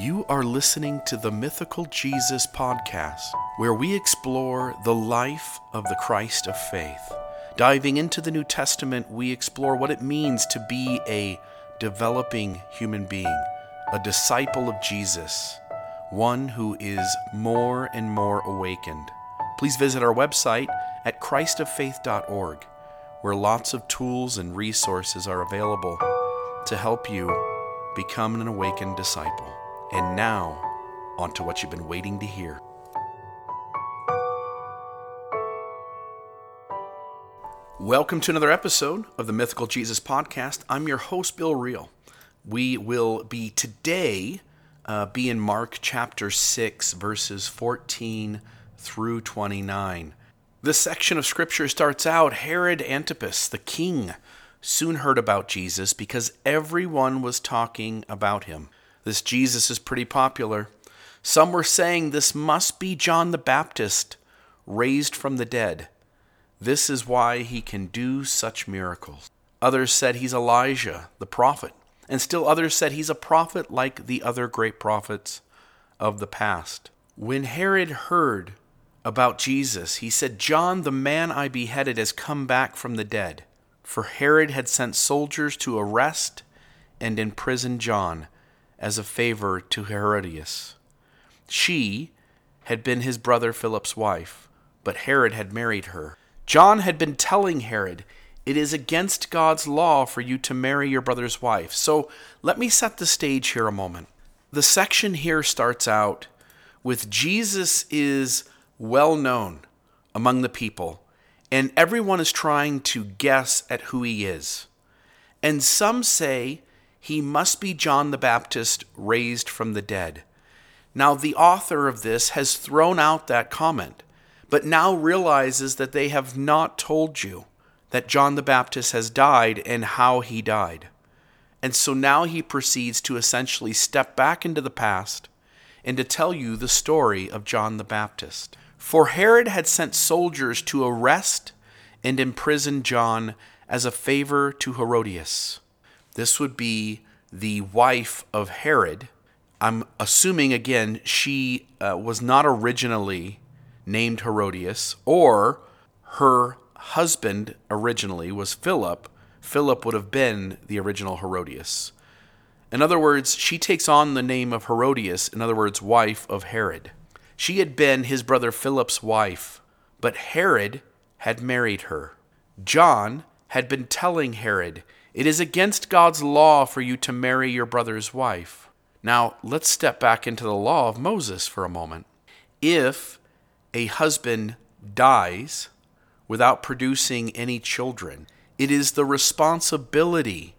You are listening to the Mythical Jesus Podcast, where we explore the life of the Christ of Faith. Diving into the New Testament, we explore what it means to be a developing human being, a disciple of Jesus, one who is more and more awakened. Please visit our website at christoffaith.org, where lots of tools and resources are available to help you become an awakened disciple. And now, on to what you've been waiting to hear. Welcome to another episode of the Mythical Jesus Podcast. I'm your host, Bill Real. We will be today in Mark chapter 6, verses 14 through 29. This section of Scripture starts out, Herod Antipas, the king, soon heard about Jesus because everyone was talking about him. This Jesus is pretty popular. Some were saying this must be John the Baptist, raised from the dead. This is why he can do such miracles. Others said he's Elijah, the prophet. And still others said he's a prophet like the other great prophets of the past. When Herod heard about Jesus, he said, "John, the man I beheaded, has come back from the dead." For Herod had sent soldiers to arrest and imprison John as a favor to Herodias. She had been his brother Philip's wife, but Herod had married her. John had been telling Herod, "It is against God's law for you to marry your brother's wife." So let me set the stage here a moment. The section here starts out with Jesus is well known among the people, and everyone is trying to guess at who he is. And some say he must be John the Baptist raised from the dead. Now, the author of this has thrown out that comment, but now realizes that they have not told you that John the Baptist has died and how he died. And so now he proceeds to essentially step back into the past and to tell you the story of John the Baptist. For Herod had sent soldiers to arrest and imprison John as a favor to Herodias. This would be the wife of Herod. I'm assuming, again, she was not originally named Herodias, or her husband originally was Philip. Philip would have been the original Herodias. In other words, she takes on the name of Herodias, in other words, wife of Herod. She had been his brother Philip's wife, but Herod had married her. John had been telling Herod, "It is against God's law for you to marry your brother's wife." Now, let's step back into the law of Moses for a moment. If a husband dies without producing any children, it is the responsibility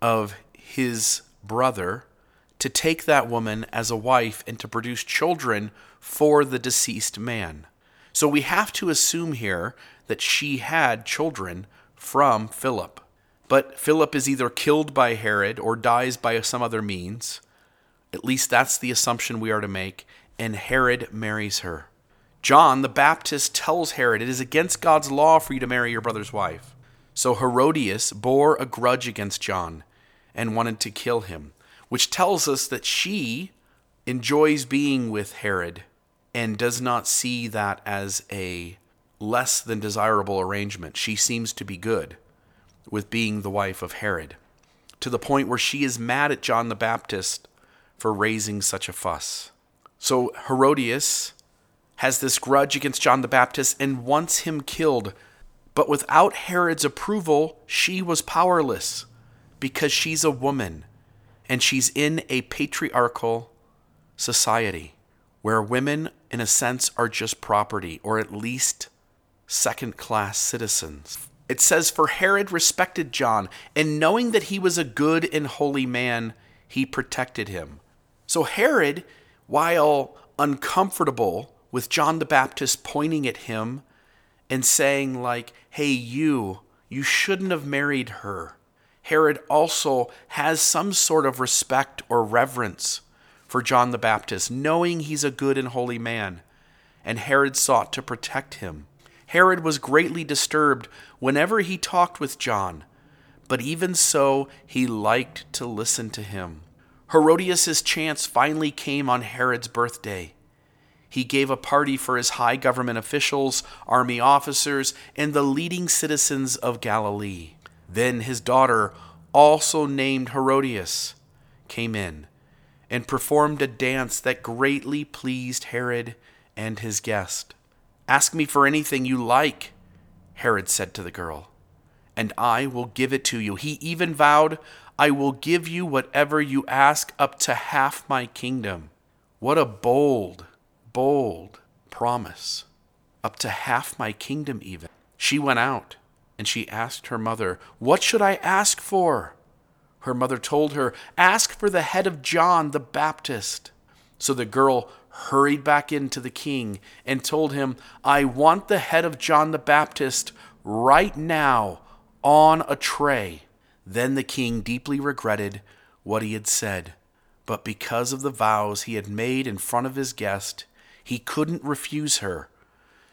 of his brother to take that woman as a wife and to produce children for the deceased man. So we have to assume here that she had children from Philip. But Philip is either killed by Herod or dies by some other means. At least that's the assumption we are to make. And Herod marries her. John the Baptist tells Herod, "It is against God's law for you to marry your brother's wife." So Herodias bore a grudge against John and wanted to kill him, which tells us that she enjoys being with Herod and does not see that as a less than desirable arrangement. She seems to be good with being the wife of Herod, to the point where she is mad at John the Baptist for raising such a fuss. So Herodias has this grudge against John the Baptist and wants him killed. But without Herod's approval, she was powerless because she's a woman and she's in a patriarchal society where women, in a sense, are just property, or at least second-class citizens. It says, "For Herod respected John, and knowing that he was a good and holy man, he protected him." So Herod, while uncomfortable with John the Baptist pointing at him and saying, like, "Hey, you shouldn't have married her," Herod also has some sort of respect or reverence for John the Baptist, knowing he's a good and holy man, and Herod sought to protect him. Herod was greatly disturbed whenever he talked with John, but even so, he liked to listen to him. Herodias' chance finally came on Herod's birthday. He gave a party for his high government officials, army officers, and the leading citizens of Galilee. Then his daughter, also named Herodias, came in and performed a dance that greatly pleased Herod and his guest. "Ask me for anything you like," Herod said to the girl, "and I will give it to you." He even vowed, "I will give you whatever you ask, up to half my kingdom." What a bold promise. Up to half my kingdom even. She went out and she asked her mother, "What should I ask for?" Her mother told her, "Ask for the head of John the Baptist." So the girl hurried back into the king and told him, "I want the head of John the Baptist right now on a tray." Then the king deeply regretted what he had said, but because of the vows he had made in front of his guest, he couldn't refuse her.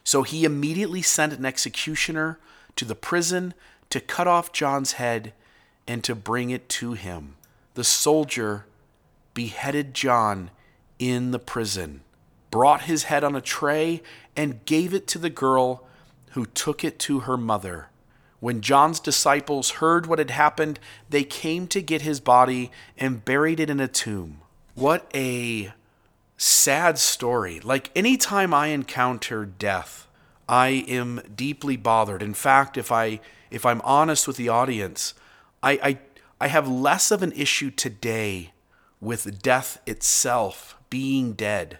So he immediately sent an executioner to the prison to cut off John's head and to bring it to him. The soldier beheaded John in the prison, brought his head on a tray, and gave it to the girl, who took it to her mother. When John's disciples heard what had happened, they came to get his body and buried it in a tomb. What a sad story. Like, anytime I encounter death, I am deeply bothered. In fact, if I'm honest with the audience, I have less of an issue today with death itself, being dead,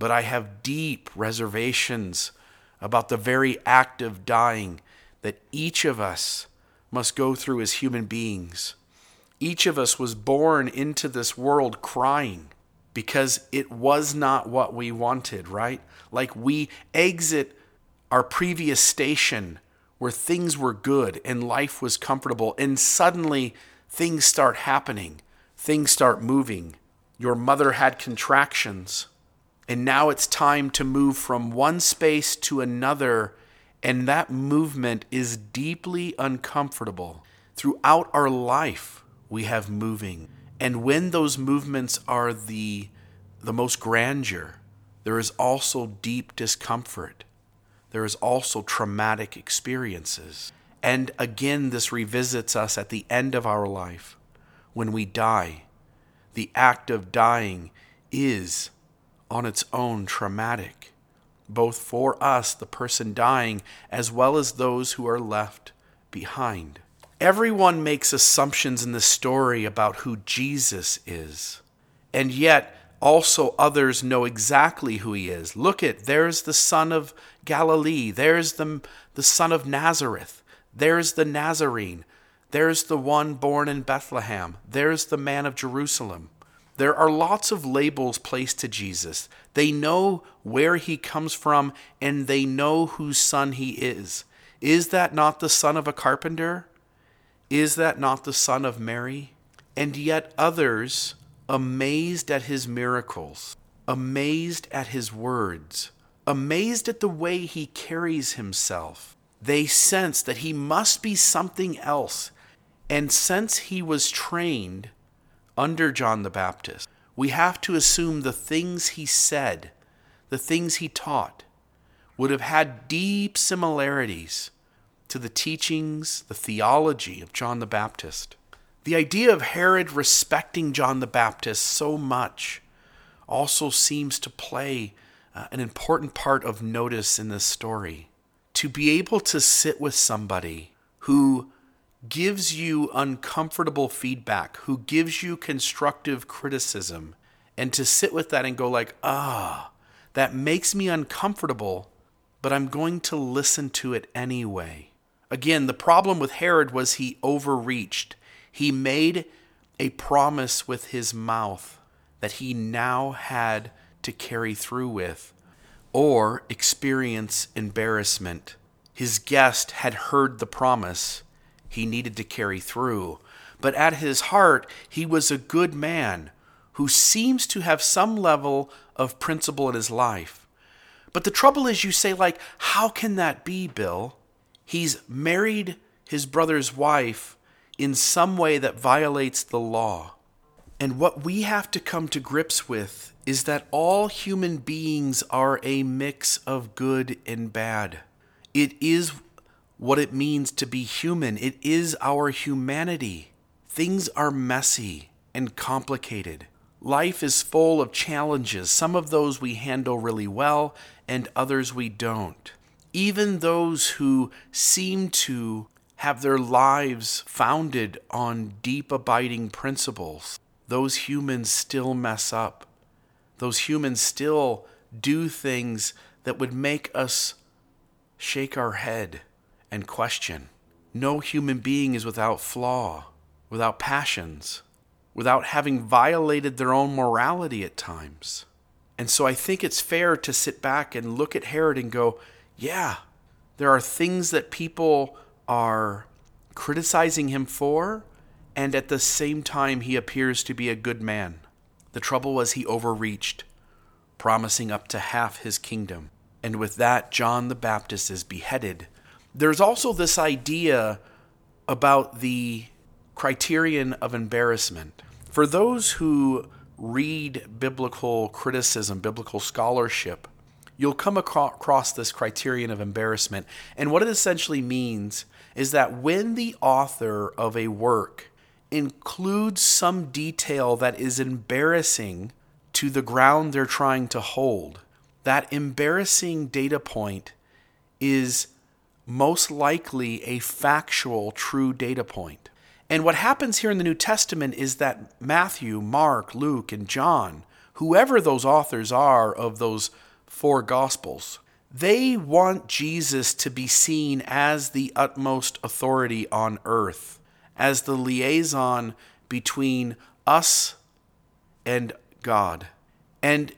but I have deep reservations about the very act of dying that each of us must go through as human beings. Each of us was born into this world crying, because it was not what we wanted, right? Like, we exit our previous station where things were good and life was comfortable, and suddenly things start happening. Things start moving. Your mother had contractions, and now it's time to move from one space to another, and that movement is deeply uncomfortable. Throughout our life, we have moving. And when those movements are the most grandeur, there is also deep discomfort. There is also traumatic experiences. And again, this revisits us at the end of our life. When we die, the act of dying is on its own traumatic, both for us, the person dying, as well as those who are left behind. Everyone makes assumptions in the story about who Jesus is, and yet also others know exactly who he is. Look at, there's the son of Galilee, there's the son of Nazareth, there's the Nazarene, there's the one born in Bethlehem, there's the man of Jerusalem. There are lots of labels placed to Jesus. They know where he comes from, and they know whose son he is. Is that not the son of a carpenter? Is that not the son of Mary? And yet others, amazed at his miracles, amazed at his words, amazed at the way he carries himself, they sense that he must be something else. And since he was trained under John the Baptist, we have to assume the things he said, the things he taught, would have had deep similarities to the teachings, the theology of John the Baptist. The idea of Herod respecting John the Baptist so much also seems to play an important part of notice in this story. To be able to sit with somebody who gives you uncomfortable feedback, who gives you constructive criticism, and to sit with that and go like, that makes me uncomfortable, but I'm going to listen to it anyway. Again, the problem with Herod was he overreached. He made a promise with his mouth that he now had to carry through with or experience embarrassment. His guest had heard the promise he needed to carry through, but at his heart, he was a good man who seems to have some level of principle in his life. But the trouble is, you say like, how can that be, Bill? He's married his brother's wife in some way that violates the law. And what we have to come to grips with is that all human beings are a mix of good and bad. It is what it means to be human. It is our humanity. Things are messy and complicated. Life is full of challenges. Some of those we handle really well and others we don't. Even those who seem to have their lives founded on deep abiding principles, those humans still mess up. Those humans still do things that would make us shake our head and question. No human being is without flaw, without passions, without having violated their own morality at times. And so I think it's fair to sit back and look at Herod and go, yeah, there are things that people are criticizing him for, and at the same time he appears to be a good man. The trouble was he overreached, promising up to half his kingdom. And with that, John the Baptist is beheaded. There's also this idea about the criterion of embarrassment. For those who read biblical criticism, biblical scholarship, you'll come across this criterion of embarrassment. And what it essentially means is that when the author of a work includes some detail that is embarrassing to the ground they're trying to hold, that embarrassing data point is most likely a factual, true data point. And what happens here in the New Testament is that Matthew, Mark, Luke, and John, whoever those authors are of those four Gospels, they want Jesus to be seen as the utmost authority on earth, as the liaison between us and God. And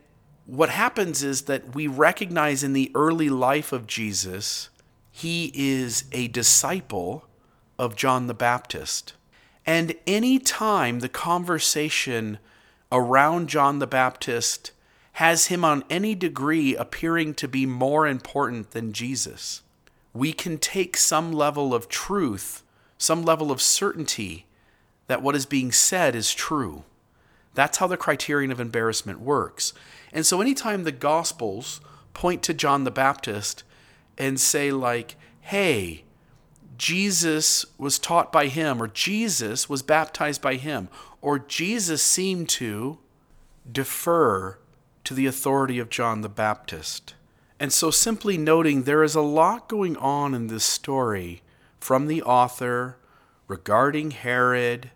what happens is that we recognize in the early life of Jesus, he is a disciple of John the Baptist. And any time the conversation around John the Baptist has him on any degree appearing to be more important than Jesus, we can take some level of truth, some level of certainty that what is being said is true. That's how the criterion of embarrassment works. And so anytime the Gospels point to John the Baptist and say, like, hey, Jesus was taught by him, or Jesus was baptized by him, or Jesus seemed to defer to the authority of John the Baptist. And so simply noting there is a lot going on in this story from the author regarding Herod,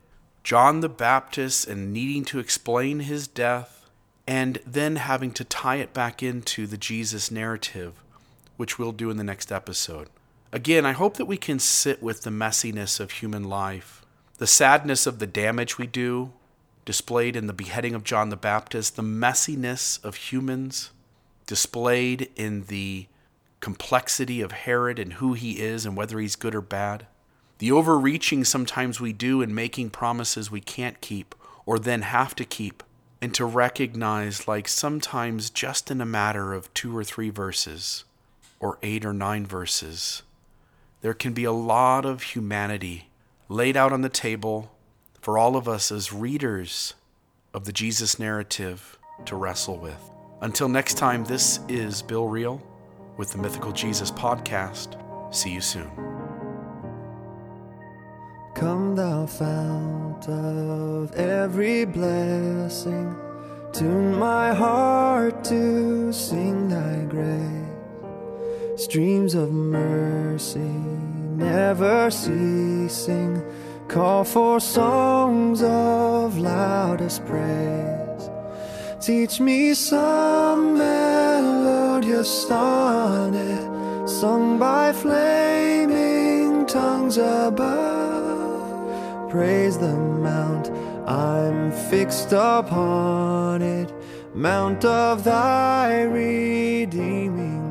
John the Baptist, and needing to explain his death, and then having to tie it back into the Jesus narrative, which we'll do in the next episode. Again, I hope that we can sit with the messiness of human life, the sadness of the damage we do, displayed in the beheading of John the Baptist, the messiness of humans, displayed in the complexity of Herod and who he is and whether he's good or bad, the overreaching sometimes we do in making promises we can't keep or then have to keep, and to recognize, like, sometimes just in a matter of 2 or 3 verses or 8 or 9 verses, there can be a lot of humanity laid out on the table for all of us as readers of the Jesus narrative to wrestle with. Until next time, this is Bill Real with the Mythical Jesus Podcast. See you soon. Come thou fount of every blessing, tune my heart to sing thy grace, streams of mercy never ceasing, call for songs of loudest praise. Teach me some melodious sonnet, sung by flaming tongues above. Praise the mount, I'm fixed upon it, mount of thy redeeming.